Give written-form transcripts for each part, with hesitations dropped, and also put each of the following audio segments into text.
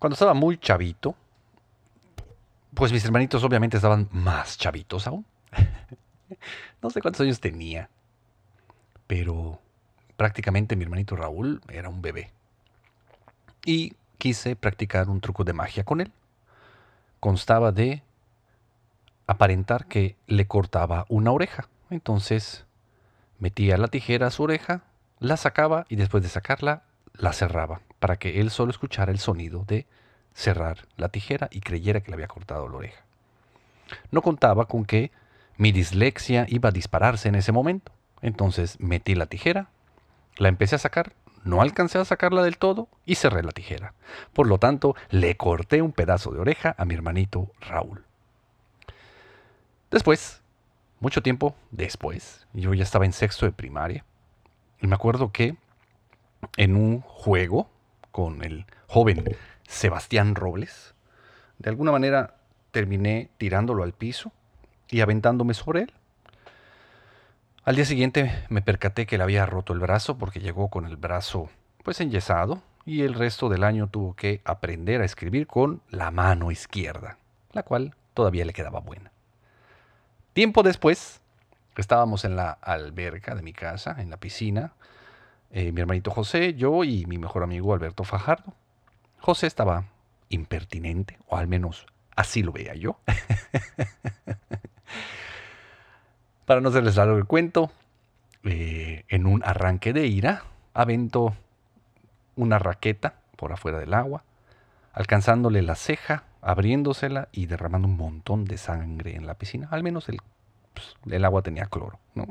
Cuando estaba muy chavito, pues mis hermanitos obviamente estaban más chavitos aún. No sé cuántos años tenía, pero prácticamente mi hermanito Raúl era un bebé. Y quise practicar un truco de magia con él. Constaba de aparentar que le cortaba una oreja. Entonces metía la tijera a su oreja, la sacaba y después de sacarla, la cerraba para que él solo escuchara el sonido de cerrar la tijera y creyera que le había cortado la oreja. No contaba con que mi dislexia iba a dispararse en ese momento. Entonces metí la tijera, la empecé a sacar, no alcancé a sacarla del todo y cerré la tijera. Por lo tanto, le corté un pedazo de oreja a mi hermanito Raúl. Después, mucho tiempo después, yo ya estaba en sexto de primaria y me acuerdo que en un juego con el joven Sebastián Robles, de alguna manera terminé tirándolo al piso y aventándome sobre él. Al día siguiente me percaté que le había roto el brazo porque llegó con el brazo pues enyesado y el resto del año tuvo que aprender a escribir con la mano izquierda, la cual todavía le quedaba buena. Tiempo después, estábamos en la alberca de mi casa, en la piscina, mi hermanito José, yo y mi mejor amigo Alberto Fajardo. José estaba impertinente, o al menos así lo veía yo. Para no hacerles largo el cuento, en un arranque de ira, aventó una raqueta por afuera del agua, alcanzándole la ceja, abriéndosela y derramando un montón de sangre en la piscina. Al menos el agua tenía cloro, ¿no?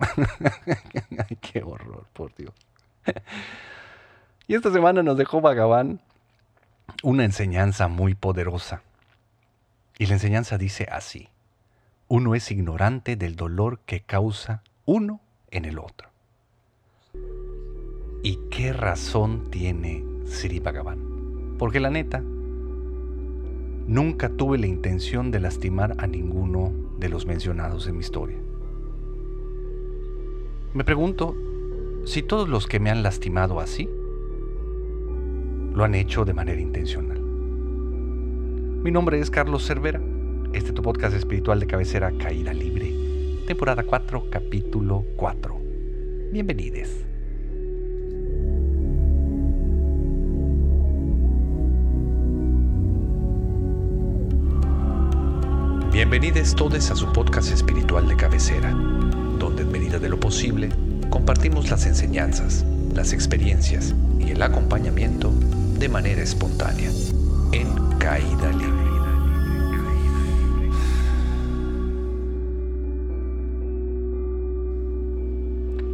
Ay, qué horror, por Dios. Y esta semana nos dejó Bhagavan una enseñanza muy poderosa. Y la enseñanza dice así. Uno es ignorante del dolor que causa uno en el otro. ¿Y qué razón tiene Sri Bhagavan? Porque la neta, nunca tuve la intención de lastimar a ninguno de los mencionados en mi historia. Me pregunto si todos los que me han lastimado así, lo han hecho de manera intencional. Mi nombre es Carlos Cervera. Este es tu podcast espiritual de cabecera Caída Libre, temporada 4, capítulo 4. Bienvenides. Bienvenides todos a su podcast espiritual de cabecera, donde en medida de lo posible compartimos las enseñanzas, las experiencias y el acompañamiento de manera espontánea en Caída Libre.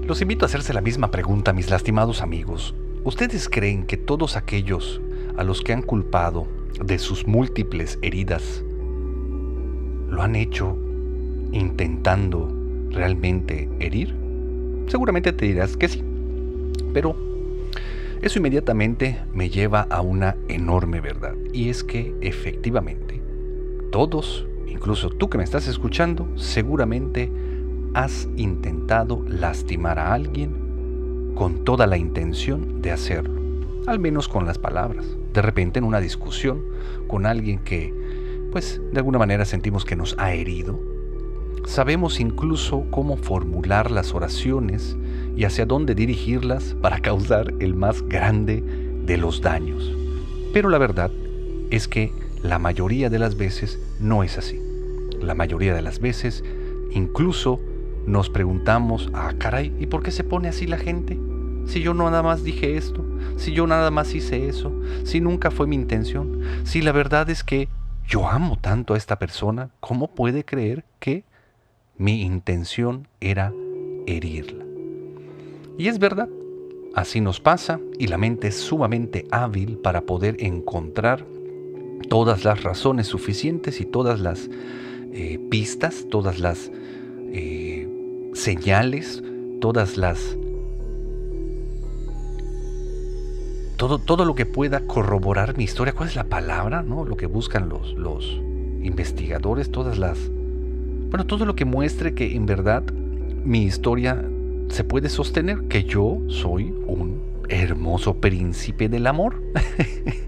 Los invito a hacerse la misma pregunta, mis lastimados amigos. ¿Ustedes creen que todos aquellos a los que han culpado de sus múltiples heridas lo han hecho intentando realmente herir? Seguramente te dirás que sí, pero eso inmediatamente me lleva a una enorme verdad, y es que efectivamente todos, incluso tú que me estás escuchando, seguramente has intentado lastimar a alguien con toda la intención de hacerlo, al menos con las palabras. De repente en una discusión con alguien que, pues, de alguna manera sentimos que nos ha herido. Sabemos incluso cómo formular las oraciones y hacia dónde dirigirlas para causar el más grande de los daños. Pero la verdad es que la mayoría de las veces no es así. La mayoría de las veces incluso nos preguntamos, ah, caray, ¿y por qué se pone así la gente? Si yo nada más dije esto, si yo nada más hice eso, si nunca fue mi intención, si la verdad es que yo amo tanto a esta persona, ¿cómo puede creer que mi intención era herirla? Y es verdad, así nos pasa y la mente es sumamente hábil para poder encontrar todas las razones suficientes y todas las pistas, todas las señales, todas las todo lo que pueda corroborar mi historia. ¿Cuál es la palabra, no? Lo que buscan los investigadores, todo lo que muestre que en verdad mi historia se puede sostener, que yo soy un hermoso príncipe del amor.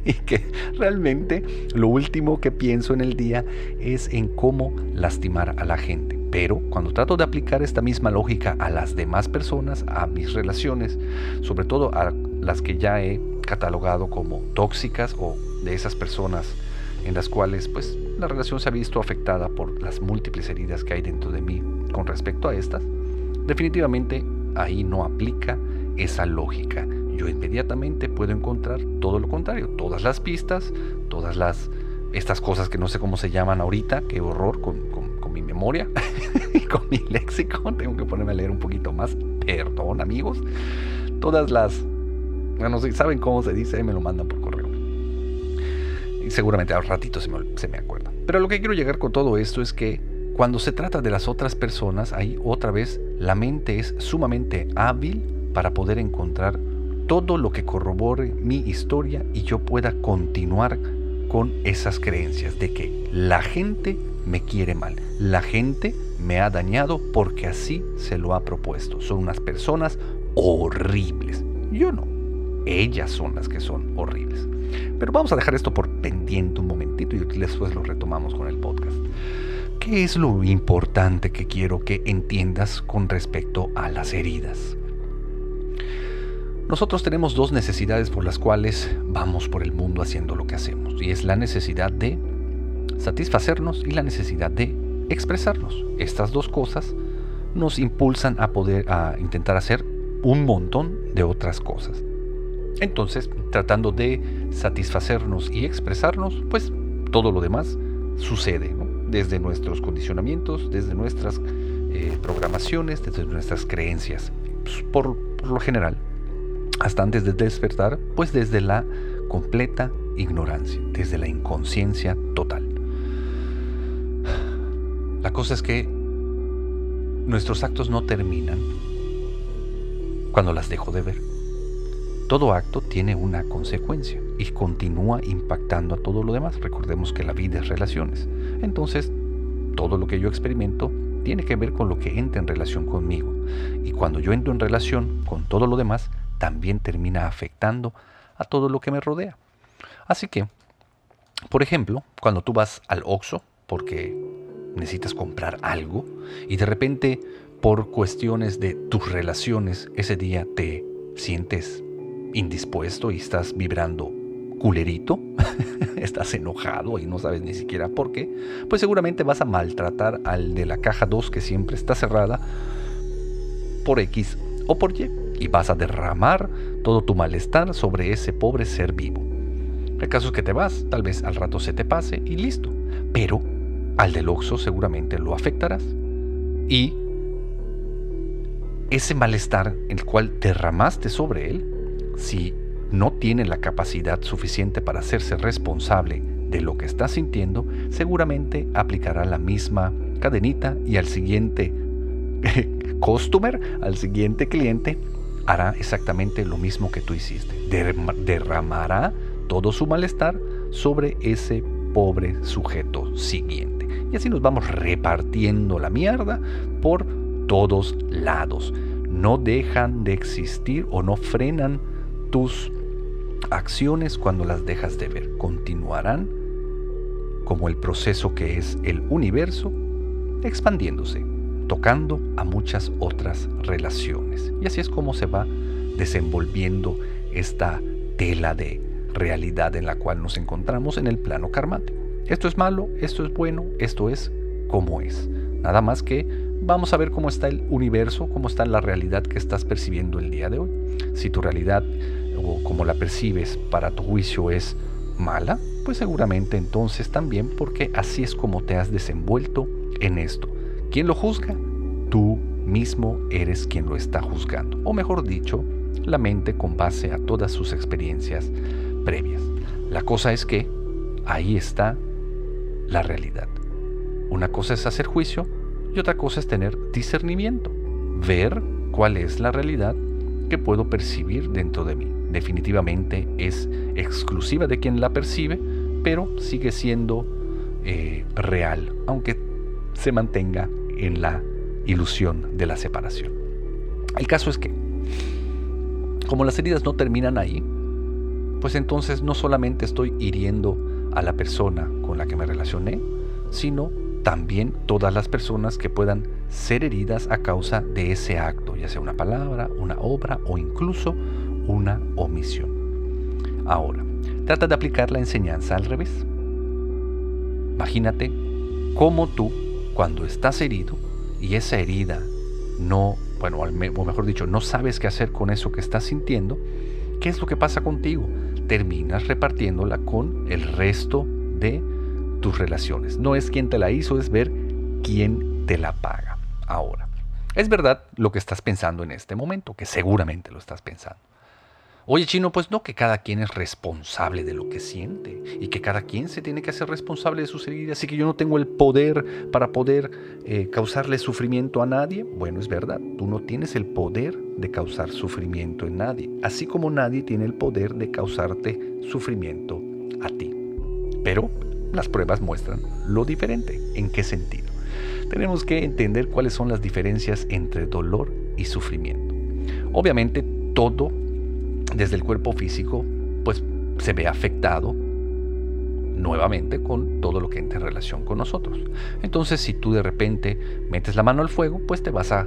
Y que realmente lo último que pienso en el día es en cómo lastimar a la gente. Pero cuando trato de aplicar esta misma lógica a las demás personas, a mis relaciones, sobre todo a las que ya he catalogado como tóxicas o de esas personas en las cuales pues la relación se ha visto afectada por las múltiples heridas que hay dentro de mí con respecto a estas, definitivamente ahí no aplica esa lógica. Yo inmediatamente puedo encontrar todo lo contrario, todas las pistas, todas estas cosas que no sé cómo se llaman ahorita, qué horror con mi memoria y con mi léxico, tengo que ponerme a leer un poquito más, perdón amigos, todas las, bueno, si saben cómo se dice, me lo mandan por correo. Y seguramente al ratito se me acuerda. Pero lo que quiero llegar con todo esto es que cuando se trata de las otras personas, ahí otra vez la mente es sumamente hábil para poder encontrar todo lo que corrobore mi historia y yo pueda continuar con esas creencias de que la gente me quiere mal, la gente me ha dañado porque así se lo ha propuesto. Son unas personas horribles. Yo no. Ellas son las que son horribles. Pero vamos a dejar esto por pendiente un momentito y después lo retomamos con el podcast. ¿Qué es lo importante que quiero que entiendas con respecto a las heridas? Nosotros tenemos dos necesidades por las cuales vamos por el mundo haciendo lo que hacemos. Y es la necesidad de satisfacernos y la necesidad de expresarnos. Estas dos cosas nos impulsan a intentar hacer un montón de otras cosas. Entonces, tratando de satisfacernos y expresarnos, pues todo lo demás sucede, ¿no? Desde nuestros condicionamientos, desde nuestras programaciones, desde nuestras creencias. Pues, por lo general, hasta antes de despertar, pues desde la completa ignorancia, desde la inconsciencia total. La cosa es que nuestros actos no terminan cuando las dejo de ver. Todo acto tiene una consecuencia y continúa impactando a todo lo demás. Recordemos que la vida es relaciones. Entonces, todo lo que yo experimento tiene que ver con lo que entra en relación conmigo. Y cuando yo entro en relación con todo lo demás, también termina afectando a todo lo que me rodea. Así que, por ejemplo, cuando tú vas al Oxxo porque necesitas comprar algo y de repente por cuestiones de tus relaciones ese día te sientes indispuesto y estás vibrando culerito, estás enojado y no sabes ni siquiera por qué, pues seguramente vas a maltratar al de la caja 2 que siempre está cerrada por X o por Y y vas a derramar todo tu malestar sobre ese pobre ser vivo. El caso es que te vas, tal vez al rato se te pase y listo, pero al del Oxxo seguramente lo afectarás y ese malestar el cual derramaste sobre él, si no tiene la capacidad suficiente para hacerse responsable de lo que está sintiendo, seguramente aplicará la misma cadenita y al siguiente customer, al siguiente cliente, hará exactamente lo mismo que tú hiciste. Derramará todo su malestar sobre ese pobre sujeto siguiente. Y así nos vamos repartiendo la mierda por todos lados. No dejan de existir o no frenan tus acciones cuando las dejas de ver. Continuarán como el proceso que es el universo, expandiéndose, tocando a muchas otras relaciones. Y así es como se va desenvolviendo esta tela de realidad en la cual nos encontramos en el plano karmático. Esto es malo, esto es bueno, esto es como es. Nada más que vamos a ver cómo está el universo, cómo está la realidad que estás percibiendo el día de hoy. Si tu realidad o como la percibes para tu juicio es mala, pues seguramente entonces también porque así es como te has desenvuelto en esto. ¿Quién lo juzga? Tú mismo eres quien lo está juzgando. O mejor dicho, la mente con base a todas sus experiencias previas. La cosa es que ahí está la realidad. Una cosa es hacer juicio y otra cosa es tener discernimiento, ver cuál es la realidad que puedo percibir dentro de mí. Definitivamente es exclusiva de quien la percibe, pero sigue siendo real, aunque se mantenga en la ilusión de la separación. El caso es que Como las heridas no terminan ahí, pues entonces no solamente estoy hiriendo a la persona con la que me relacioné, sino también todas las personas que puedan ser heridas a causa de ese acto, ya sea una palabra, una obra o incluso una omisión. Ahora, trata de aplicar la enseñanza al revés. Imagínate cómo tú, cuando estás herido y esa herida no sabes qué hacer con eso que estás sintiendo, ¿qué es lo que pasa contigo? Terminas repartiéndola con el resto de tus relaciones. No es quién te la hizo, es ver quién te la paga. Ahora, es verdad lo que estás pensando en este momento, que seguramente lo estás pensando. Oye, Chino, pues no, que cada quien es responsable de lo que siente y que cada quien se tiene que hacer responsable de sus heridas, así que yo no tengo el poder para poder causarle sufrimiento a nadie. Bueno, es verdad, tú no tienes el poder de causar sufrimiento en nadie, así como nadie tiene el poder de causarte sufrimiento a ti. Pero las pruebas muestran lo diferente. ¿En qué sentido? Tenemos que entender cuáles son las diferencias entre dolor y sufrimiento. Obviamente, todo desde el cuerpo físico, pues se ve afectado nuevamente con todo lo que entra en relación con nosotros. Entonces, si tú de repente metes la mano al fuego, pues te vas a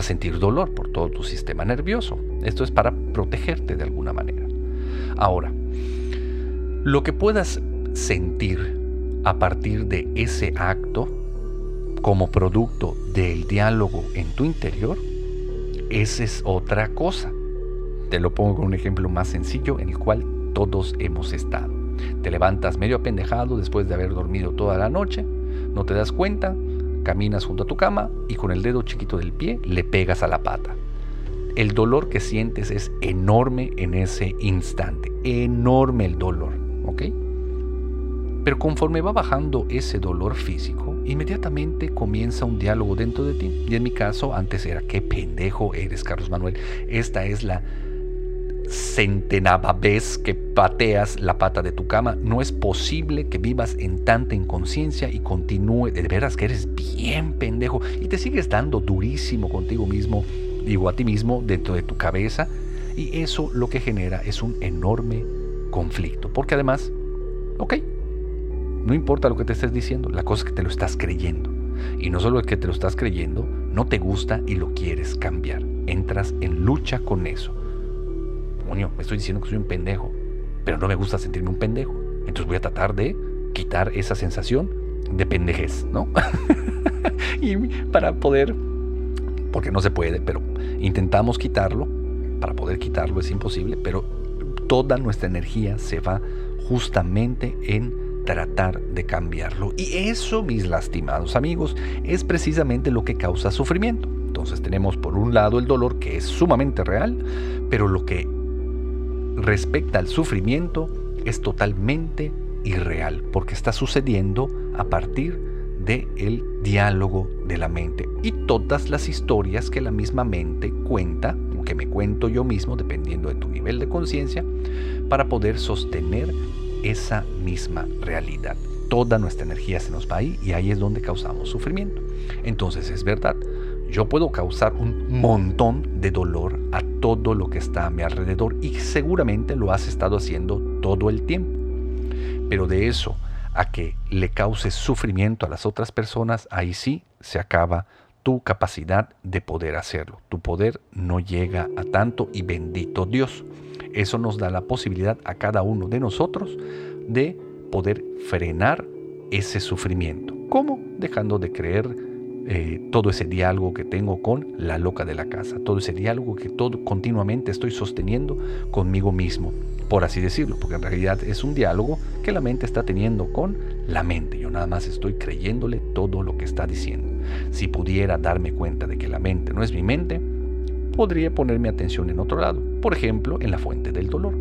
sentir dolor por todo tu sistema nervioso. Esto es para protegerte de alguna manera. Ahora, lo que puedas sentir a partir de ese acto como producto del diálogo en tu interior, esa es otra cosa. Te lo pongo con un ejemplo más sencillo en el cual todos hemos estado. Te levantas medio apendejado después de haber dormido toda la noche, no te das cuenta, caminas junto a tu cama y con el dedo chiquito del pie le pegas a la pata. El dolor que sientes es enorme en ese instante, enorme el dolor, ¿ok? Pero conforme va bajando ese dolor físico, inmediatamente comienza un diálogo dentro de ti. Y en mi caso, antes era: qué pendejo eres, Carlos Manuel, esta es la centenava vez que pateas la pata de tu cama, no es posible que vivas en tanta inconsciencia y continúe, de veras que eres bien pendejo, y te sigues dando durísimo contigo mismo, digo a ti mismo, dentro de tu cabeza, y eso lo que genera es un enorme conflicto, porque además, ok, no importa lo que te estés diciendo, la cosa es que te lo estás creyendo, y no solo es que te lo estás creyendo, no te gusta y lo quieres cambiar, entras en lucha con eso. Coño, me estoy diciendo que soy un pendejo, pero no me gusta sentirme un pendejo. Entonces voy a tratar de quitar esa sensación de pendejez, ¿no? Y para poder, porque no se puede, pero intentamos quitarlo. Para poder quitarlo es imposible, pero toda nuestra energía se va justamente en tratar de cambiarlo. Y eso, mis lastimados amigos, es precisamente lo que causa sufrimiento. Entonces tenemos por un lado el dolor, que es sumamente real, pero lo que respecta al sufrimiento es totalmente irreal, porque está sucediendo a partir del diálogo de la mente y todas las historias que la misma mente cuenta, o que me cuento yo mismo, dependiendo de tu nivel de conciencia, para poder sostener esa misma realidad. Toda nuestra energía se nos va ahí, y ahí es donde causamos sufrimiento. Entonces, es verdad, yo puedo causar un montón de dolor a todo lo que está a mi alrededor, y seguramente lo has estado haciendo todo el tiempo. Pero de eso a que le causes sufrimiento a las otras personas, ahí sí se acaba tu capacidad de poder hacerlo. Tu poder no llega a tanto, y bendito Dios. Eso nos da la posibilidad a cada uno de nosotros de poder frenar ese sufrimiento. ¿Cómo? Dejando de creer todo ese diálogo que tengo con la loca de la casa, todo ese diálogo que continuamente estoy sosteniendo conmigo mismo, por así decirlo, porque en realidad es un diálogo que la mente está teniendo con la mente. Yo nada más estoy creyéndole todo lo que está diciendo. Si pudiera darme cuenta de que la mente no es mi mente, podría poner mi atención en otro lado, por ejemplo, en la fuente del dolor.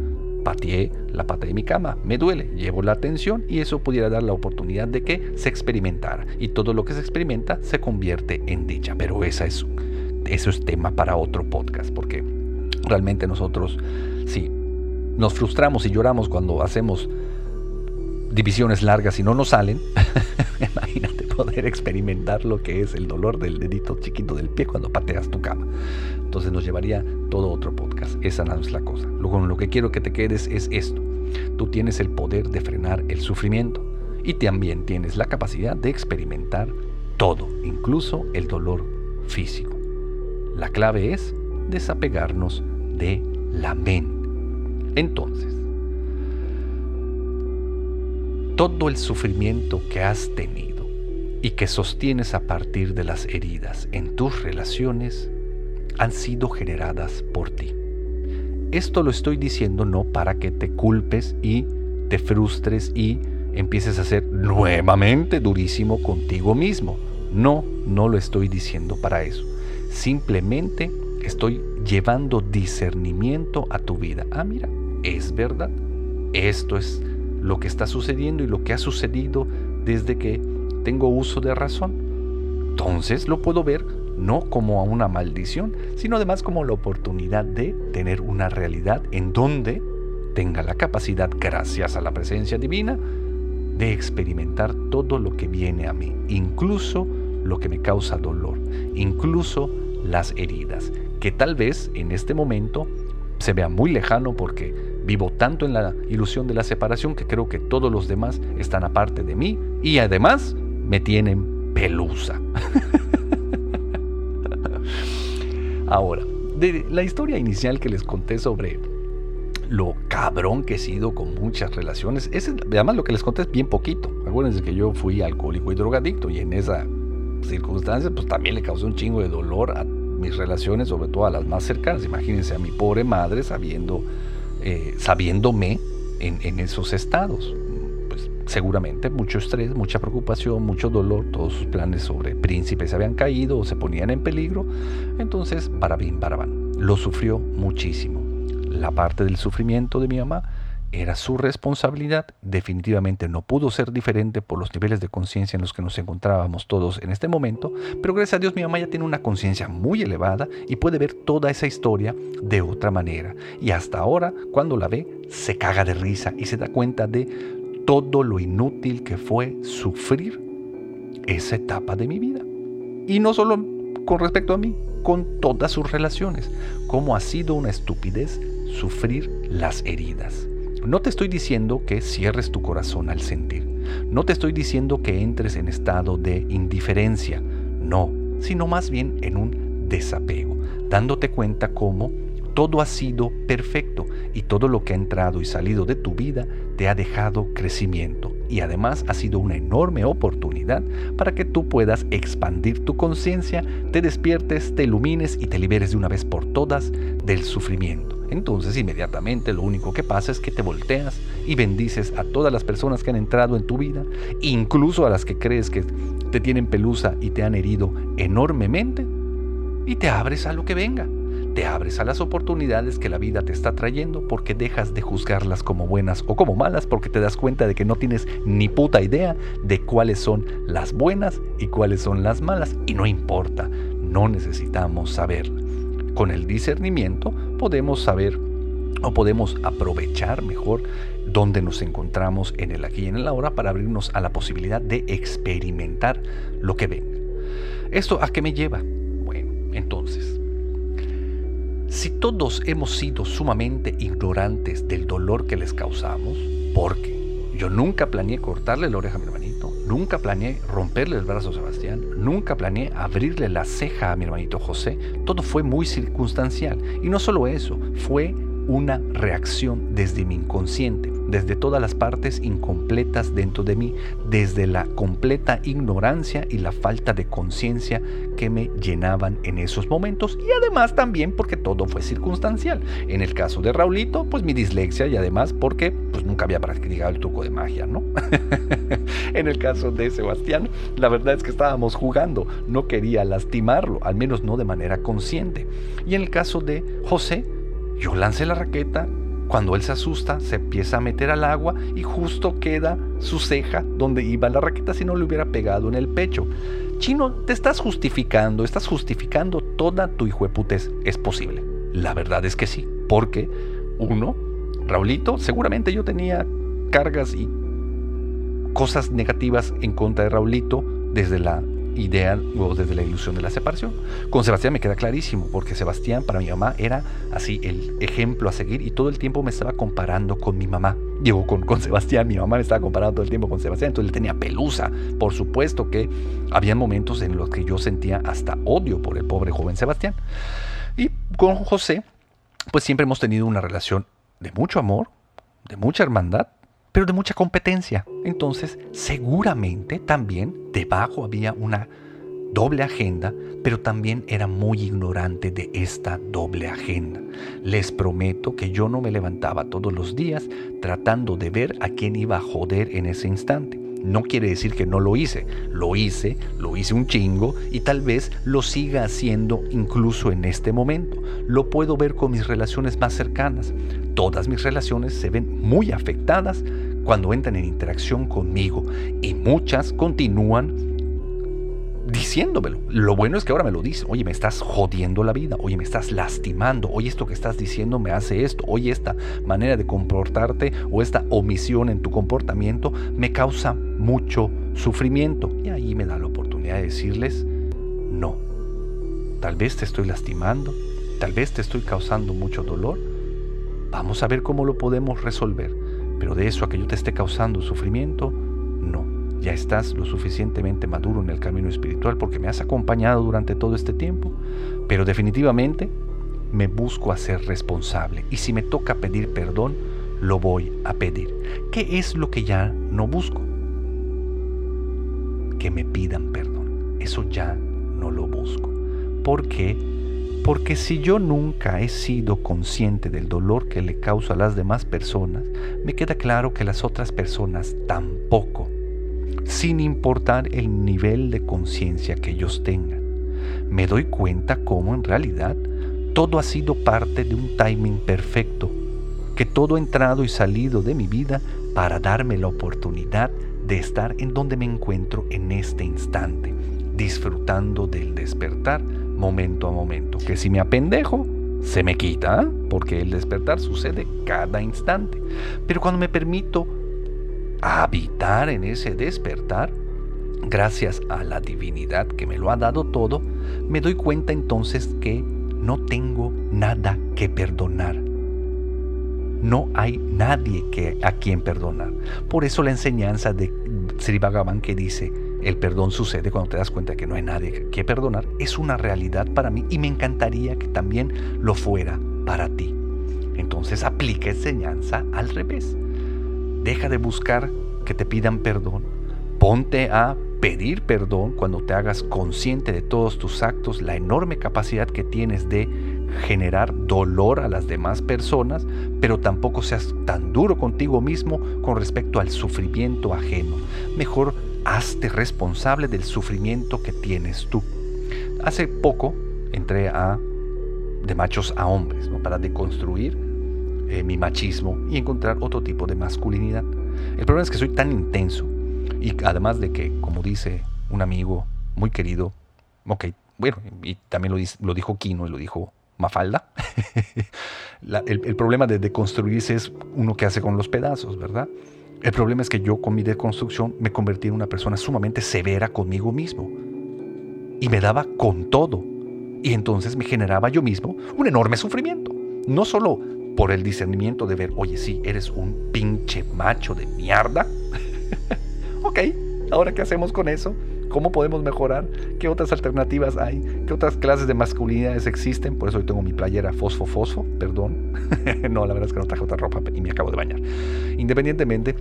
Pateé la pata de mi cama, me duele, llevo la atención, y eso pudiera dar la oportunidad de que se experimentara, y todo lo que se experimenta se convierte en dicha. Pero eso es tema para otro podcast, porque realmente nosotros sí nos frustramos y lloramos cuando hacemos divisiones largas y no nos salen. Imagínate poder experimentar lo que es el dolor del dedito chiquito del pie cuando pateas tu cama. Entonces nos llevaría todo otro podcast. podcast. Esa no es la cosa. Con lo que quiero que te quedes es esto. Tú tienes el poder de frenar el sufrimiento y también tienes la capacidad de experimentar todo, incluso el dolor físico. La clave es desapegarnos de la mente. Entonces, todo el sufrimiento que has tenido y que sostienes a partir de las heridas en tus relaciones han sido generadas por ti. Esto lo estoy diciendo no para que te culpes y te frustres y empieces a ser nuevamente durísimo contigo mismo. No lo estoy diciendo para eso. Simplemente estoy llevando discernimiento a tu vida. Ah, mira, es verdad. Esto es lo que está sucediendo y lo que ha sucedido desde que tengo uso de razón. Entonces lo puedo ver no como a una maldición, sino además como la oportunidad de tener una realidad en donde tenga la capacidad, gracias a la presencia divina, de experimentar todo lo que viene a mí, incluso lo que me causa dolor, incluso las heridas, que tal vez en este momento se vea muy lejano porque vivo tanto en la ilusión de la separación que creo que todos los demás están aparte de mí y además me tienen pelusa. Ahora, de la historia inicial que les conté sobre lo cabrón que he sido con muchas relaciones, además lo que les conté es bien poquito. Acuérdense que yo fui alcohólico y drogadicto y en esa circunstancia pues también le causé un chingo de dolor a mis relaciones, sobre todo a las más cercanas. Imagínense a mi pobre madre sabiéndome en esos estados. Pues seguramente mucho estrés, mucha preocupación, mucho dolor, todos sus planes sobre príncipes se habían caído o se ponían en peligro. Entonces, barabín, barabán, lo sufrió muchísimo. La parte del sufrimiento de mi mamá era su responsabilidad, definitivamente no pudo ser diferente por los niveles de conciencia en los que nos encontrábamos todos en este momento, pero gracias a Dios mi mamá ya tiene una conciencia muy elevada y puede ver toda esa historia de otra manera, y hasta ahora cuando la ve se caga de risa y se da cuenta de todo lo inútil que fue sufrir esa etapa de mi vida, y no solo con respecto a mí, con todas sus relaciones, cómo ha sido una estupidez sufrir las heridas. No te estoy diciendo que cierres tu corazón al sentir. No te estoy diciendo que entres en estado de indiferencia. No, sino más bien en un desapego, dándote cuenta cómo todo ha sido perfecto y todo lo que ha entrado y salido de tu vida te ha dejado crecimiento. Y además ha sido una enorme oportunidad para que tú puedas expandir tu conciencia, te despiertes, te ilumines y te liberes de una vez por todas del sufrimiento. Entonces inmediatamente lo único que pasa es que te volteas y bendices a todas las personas que han entrado en tu vida, incluso a las que crees que te tienen pelusa y te han herido enormemente, y te abres a lo que venga, te abres a las oportunidades que la vida te está trayendo porque dejas de juzgarlas como buenas o como malas, porque te das cuenta de que no tienes ni puta idea de cuáles son las buenas y cuáles son las malas, y no importa, no necesitamos saberlas. Con el discernimiento podemos saber o podemos aprovechar mejor dónde nos encontramos en el aquí y en el ahora para abrirnos a la posibilidad de experimentar lo que venga. ¿Esto a qué me lleva? Bueno, entonces, si todos hemos sido sumamente ignorantes del dolor que les causamos, porque yo nunca planeé cortarle la oreja a mi hermanito, nunca planeé romperle el brazo a Sebastián, nunca planeé abrirle la ceja a mi hermanito José. Todo fue muy circunstancial. Y no solo eso, fue una reacción desde mi inconsciente, desde todas las partes incompletas dentro de mí, desde la completa ignorancia y la falta de conciencia que me llenaban en esos momentos, y además también porque todo fue circunstancial. En el caso de Raulito, pues mi dislexia, y además porque pues nunca había practicado el truco de magia, ¿no? En el caso de Sebastián, la verdad es que estábamos jugando, no quería lastimarlo, al menos no de manera consciente. Y en el caso de José, yo lancé la raqueta, cuando él se asusta, se empieza a meter al agua y justo queda su ceja donde iba la raqueta, si no le hubiera pegado en el pecho. Chino, te estás justificando toda tu hijueputez. Es posible, la verdad es que sí, porque uno, Raulito, seguramente yo tenía cargas y cosas negativas en contra de Raulito desde la idean luego desde la ilusión de la separación. Con Sebastián me queda clarísimo, porque Sebastián para mi mamá era así el ejemplo a seguir y todo el tiempo me estaba comparando con mi mamá. Llegó con Sebastián, mi mamá me estaba comparando todo el tiempo con Sebastián, entonces le tenía pelusa. Por supuesto que había momentos en los que yo sentía hasta odio por el pobre joven Sebastián. Y con José, pues siempre hemos tenido una relación de mucho amor, de mucha hermandad, pero de mucha competencia. Entonces, seguramente también debajo había una doble agenda, pero también era muy ignorante de esta doble agenda. Les prometo que yo no me levantaba todos los días tratando de ver a quién iba a joder en ese instante. No quiere decir que no lo hice. Lo hice un chingo y tal vez lo siga haciendo incluso en este momento. Lo puedo ver con mis relaciones más cercanas. Todas mis relaciones se ven muy afectadas cuando entran en interacción conmigo y muchas continúan diciéndomelo. Lo bueno es que ahora me lo dicen. Oye, me estás jodiendo la vida. Oye, me estás lastimando. Oye, esto que estás diciendo me hace esto. Oye, esta manera de comportarte o esta omisión en tu comportamiento me causa mucho sufrimiento. Y ahí me da la oportunidad de decirles, no, tal vez te estoy lastimando, tal vez te estoy causando mucho dolor. Vamos a ver cómo lo podemos resolver. Pero de eso a que yo te esté causando sufrimiento, no. Ya estás lo suficientemente maduro en el camino espiritual porque me has acompañado durante todo este tiempo, pero definitivamente me busco a ser responsable y si me toca pedir perdón, lo voy a pedir. ¿Qué es lo que ya no busco? Que me pidan perdón. Eso ya no lo busco. ¿Por qué? Porque si yo nunca he sido consciente del dolor que le causo a las demás personas, me queda claro que las otras personas tampoco, sin importar el nivel de conciencia que ellos tengan. Me doy cuenta cómo en realidad todo ha sido parte de un timing perfecto, que todo ha entrado y salido de mi vida para darme la oportunidad de estar en donde me encuentro en este instante, disfrutando del despertar momento a momento, que si me apendejo, se me quita, ¿eh? Porque el despertar sucede cada instante, pero cuando me permito a habitar en ese despertar, gracias a la divinidad que me lo ha dado todo, me doy cuenta entonces que no tengo nada que perdonar. No hay nadie a quien perdonar. Por eso la enseñanza de Sri Bhagavan que dice, el perdón sucede cuando te das cuenta que no hay nadie que perdonar, es una realidad para mí y me encantaría que también lo fuera para ti. Entonces aplica enseñanza al revés. Deja de buscar que te pidan perdón. Ponte a pedir perdón cuando te hagas consciente de todos tus actos, la enorme capacidad que tienes de generar dolor a las demás personas, pero tampoco seas tan duro contigo mismo con respecto al sufrimiento ajeno. Mejor hazte responsable del sufrimiento que tienes tú. Hace poco entré de machos a hombres, ¿no? Para deconstruir mi machismo y encontrar otro tipo de masculinidad. El problema es que soy tan intenso y además de que, como dice un amigo muy querido, y también lo dijo Quino y lo dijo Mafalda, el problema de deconstruirse es uno que hace con los pedazos, ¿verdad? El problema es que yo con mi deconstrucción me convertí en una persona sumamente severa conmigo mismo y me daba con todo y entonces me generaba yo mismo un enorme sufrimiento, no solo por el discernimiento de ver, oye, sí, eres un pinche macho de mierda. Ok, ¿ahora qué hacemos con eso? ¿Cómo podemos mejorar? ¿Qué otras alternativas hay? ¿Qué otras clases de masculinidades existen? Por eso hoy tengo mi playera fosfo, perdón. No, la verdad es que no traje otra ropa y me acabo de bañar. Independientemente,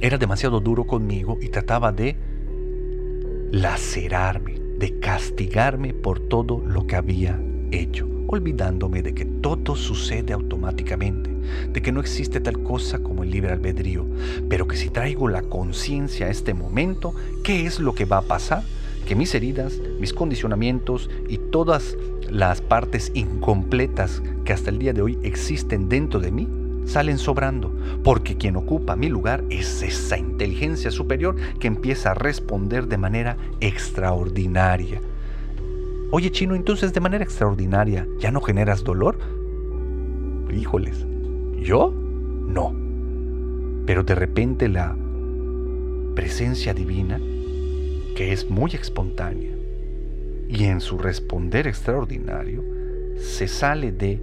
era demasiado duro conmigo y trataba de lacerarme, de castigarme por todo lo que había hecho, olvidándome de que todo sucede automáticamente, de que no existe tal cosa como el libre albedrío, pero que si traigo la conciencia a este momento, ¿qué es lo que va a pasar? Que mis heridas, mis condicionamientos y todas las partes incompletas que hasta el día de hoy existen dentro de mí, salen sobrando, porque quien ocupa mi lugar es esa inteligencia superior que empieza a responder de manera extraordinaria. Oye, Chino, entonces de manera extraordinaria, ¿ya no generas dolor? Híjoles, ¿yo? No. Pero de repente la presencia divina que es muy espontánea y en su responder extraordinario se sale de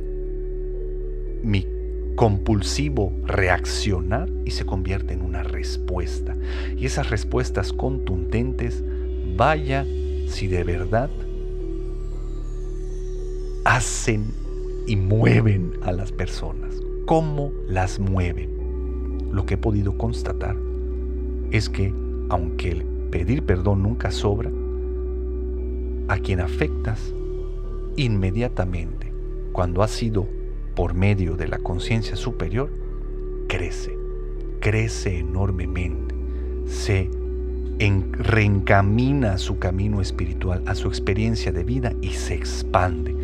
mi compulsivo reaccionar y se convierte en una respuesta. Y esas respuestas contundentes, vaya si de verdad hacen y mueven a las personas. ¿Cómo las mueven? Lo que he podido constatar es que, aunque el pedir perdón nunca sobra, a quien afectas inmediatamente, cuando ha sido por medio de la conciencia superior, crece enormemente, reencamina su camino espiritual, a su experiencia de vida y se expande.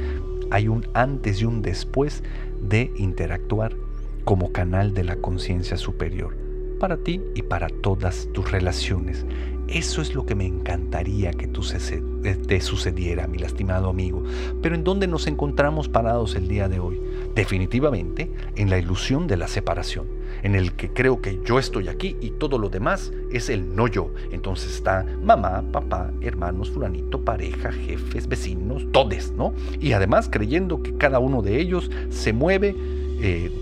Hay un antes y un después de interactuar como canal de la conciencia superior, para ti y para todas tus relaciones. Eso es lo que me encantaría que te sucediera, mi lastimado amigo. Pero ¿en dónde nos encontramos parados el día de hoy? Definitivamente en la ilusión de la separación, en el que creo que yo estoy aquí y todo lo demás es el no yo. Entonces está mamá, papá, hermanos, fulanito, pareja, jefes, vecinos, todes, ¿no? Y además creyendo que cada uno de ellos se mueve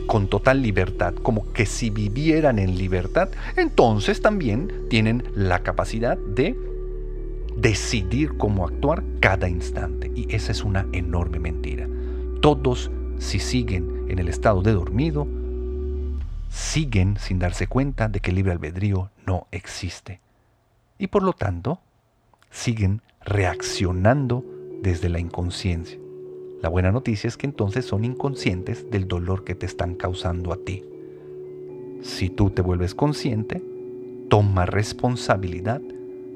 con total libertad, como que si vivieran en libertad, entonces también tienen la capacidad de decidir cómo actuar cada instante. Y esa es una enorme mentira. Todos, si siguen en el estado de dormido, siguen sin darse cuenta de que el libre albedrío no existe. Y por lo tanto, siguen reaccionando desde la inconsciencia. La buena noticia es que entonces son inconscientes del dolor que te están causando a ti. Si tú te vuelves consciente, toma responsabilidad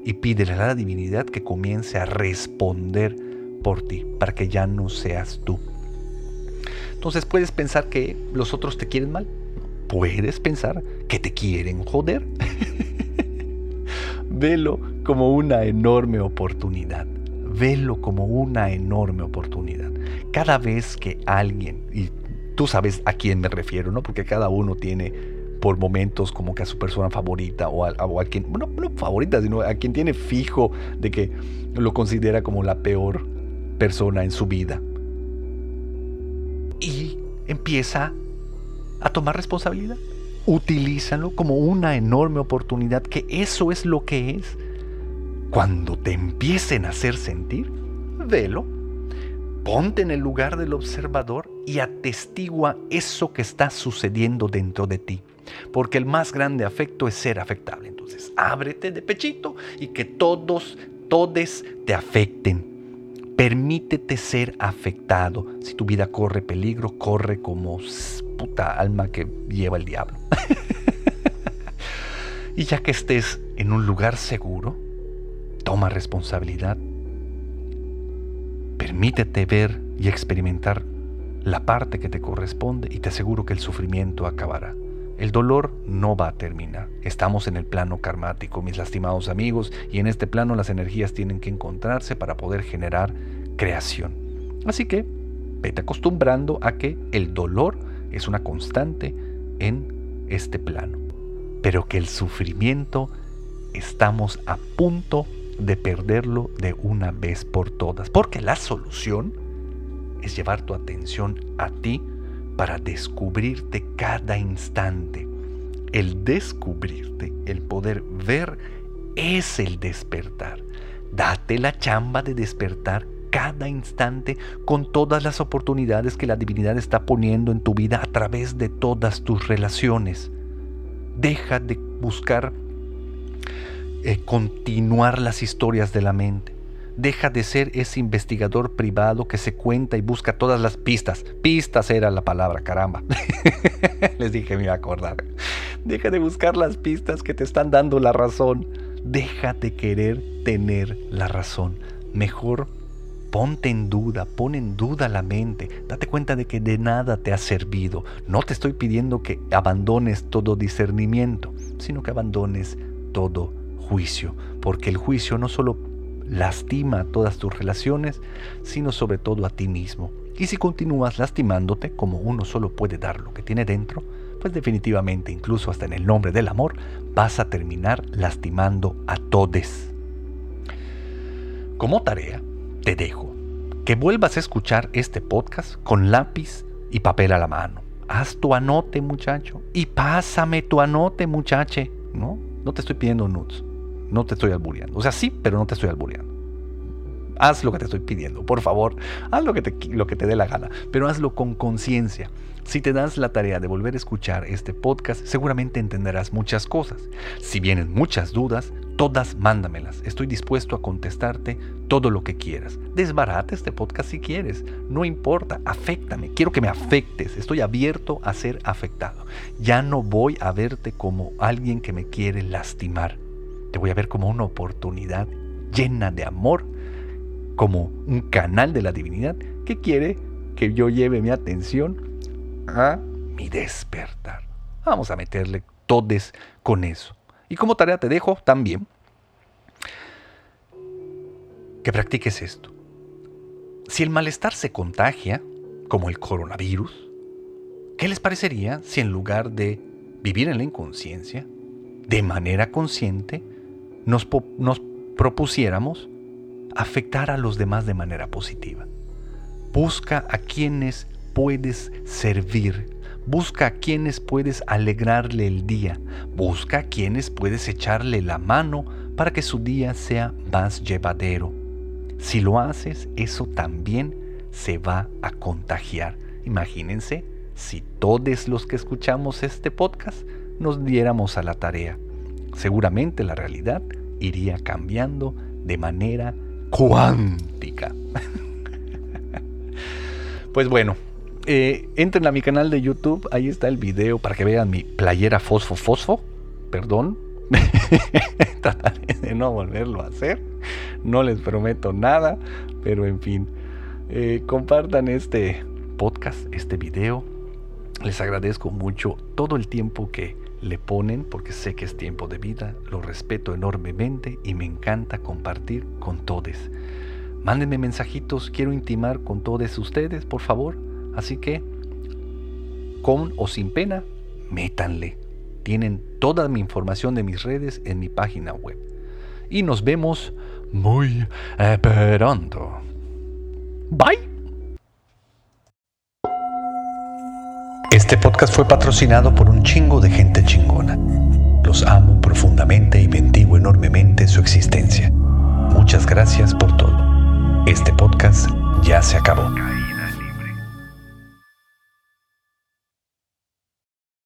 y pídele a la divinidad que comience a responder por ti, para que ya no seas tú. Entonces puedes pensar que los otros te quieren mal, puedes pensar que te quieren joder. Velo como una enorme oportunidad. Velo como una enorme oportunidad. Cada vez que alguien, y tú sabes a quién me refiero, ¿no? Porque cada uno tiene por momentos como que a su persona favorita o a quien, bueno, no favorita, sino a quien tiene fijo de que lo considera como la peor persona en su vida. Y empieza a tomar responsabilidad. Utilízalo como una enorme oportunidad, que eso es lo que es. Cuando te empiecen a hacer sentir, velo, ponte en el lugar del observador y atestigua eso que está sucediendo dentro de ti. Porque el más grande afecto es ser afectable. Entonces, ábrete de pechito y que todes te afecten. Permítete ser afectado. Si tu vida corre peligro, corre como puta alma que lleva el diablo. Y ya que estés en un lugar seguro, toma responsabilidad, permítete ver y experimentar la parte que te corresponde y te aseguro que el sufrimiento acabará. El dolor no va a terminar. Estamos en el plano karmático, mis lastimados amigos, y en este plano las energías tienen que encontrarse para poder generar creación. Así que vete acostumbrando a que el dolor es una constante en este plano, pero que el sufrimiento estamos a punto de perderlo de una vez por todas, porque la solución es llevar tu atención a ti para descubrirte cada instante. El descubrirte, el poder ver, es el despertar. Date la chamba de despertar cada instante con todas las oportunidades que la divinidad está poniendo en tu vida a través de todas tus relaciones. Deja de buscar continuar las historias de la mente. Deja de ser ese investigador privado que se cuenta y busca todas las pistas. Pistas era la palabra, caramba. Les dije, me iba a acordar. Deja de buscar las pistas que te están dando la razón. Deja de querer tener la razón. Mejor ponte en duda, pon en duda la mente. Date cuenta de que de nada te ha servido. No te estoy pidiendo que abandones todo discernimiento, sino que abandones todo juicio, porque el juicio no solo lastima a todas tus relaciones, sino sobre todo a ti mismo. Y si continúas lastimándote, como uno solo puede dar lo que tiene dentro, pues definitivamente, incluso hasta en el nombre del amor, vas a terminar lastimando a todes. Como tarea, te dejo que vuelvas a escuchar este podcast con lápiz y papel a la mano. Haz tu anote, muchacho, y pásame tu anote, muchache. No, no te estoy pidiendo nudes, no te estoy albureando. O sea, sí, pero no te estoy albureando. Haz lo que te estoy pidiendo, por favor. Haz lo que te dé la gana, pero hazlo con conciencia. Si te das la tarea de volver a escuchar este podcast, seguramente entenderás muchas cosas. Si vienen muchas dudas, todas mándamelas. Estoy dispuesto a contestarte todo lo que quieras. Desbarata este podcast si quieres. No importa, aféctame. Quiero que me afectes. Estoy abierto a ser afectado. Ya no voy a verte como alguien que me quiere lastimar. Te voy a ver como una oportunidad llena de amor, como un canal de la divinidad que quiere que yo lleve mi atención a mi despertar. Vamos a meterle todes con eso. Y como tarea te dejo también que practiques esto. Si el malestar se contagia, como el coronavirus, ¿qué les parecería si en lugar de vivir en la inconsciencia, de manera consciente, nos propusiéramos afectar a los demás de manera positiva? Busca a quienes puedes servir, busca a quienes puedes alegrarle el día, busca a quienes puedes echarle la mano para que su día sea más llevadero. Si lo haces, eso también se va a contagiar. Imagínense si todos los que escuchamos este podcast nos diéramos a la tarea. Seguramente la realidad iría cambiando de manera cuántica. Pues bueno, entren a mi canal de YouTube, ahí está el video para que vean mi playera fosfo, perdón. Trataré de no volverlo a hacer, no les prometo nada, pero en fin, compartan este podcast, este video. Les agradezco mucho todo el tiempo que le ponen, porque sé que es tiempo de vida, lo respeto enormemente y me encanta compartir con todes. Mándenme mensajitos, quiero intimar con todos ustedes, por favor. Así que, con o sin pena, métanle. Tienen toda mi información de mis redes en mi página web. Y nos vemos muy pronto. Bye. Este podcast fue patrocinado por un chingo de gente chingona. Los amo profundamente y bendigo enormemente su existencia. Muchas gracias por todo. Este podcast ya se acabó.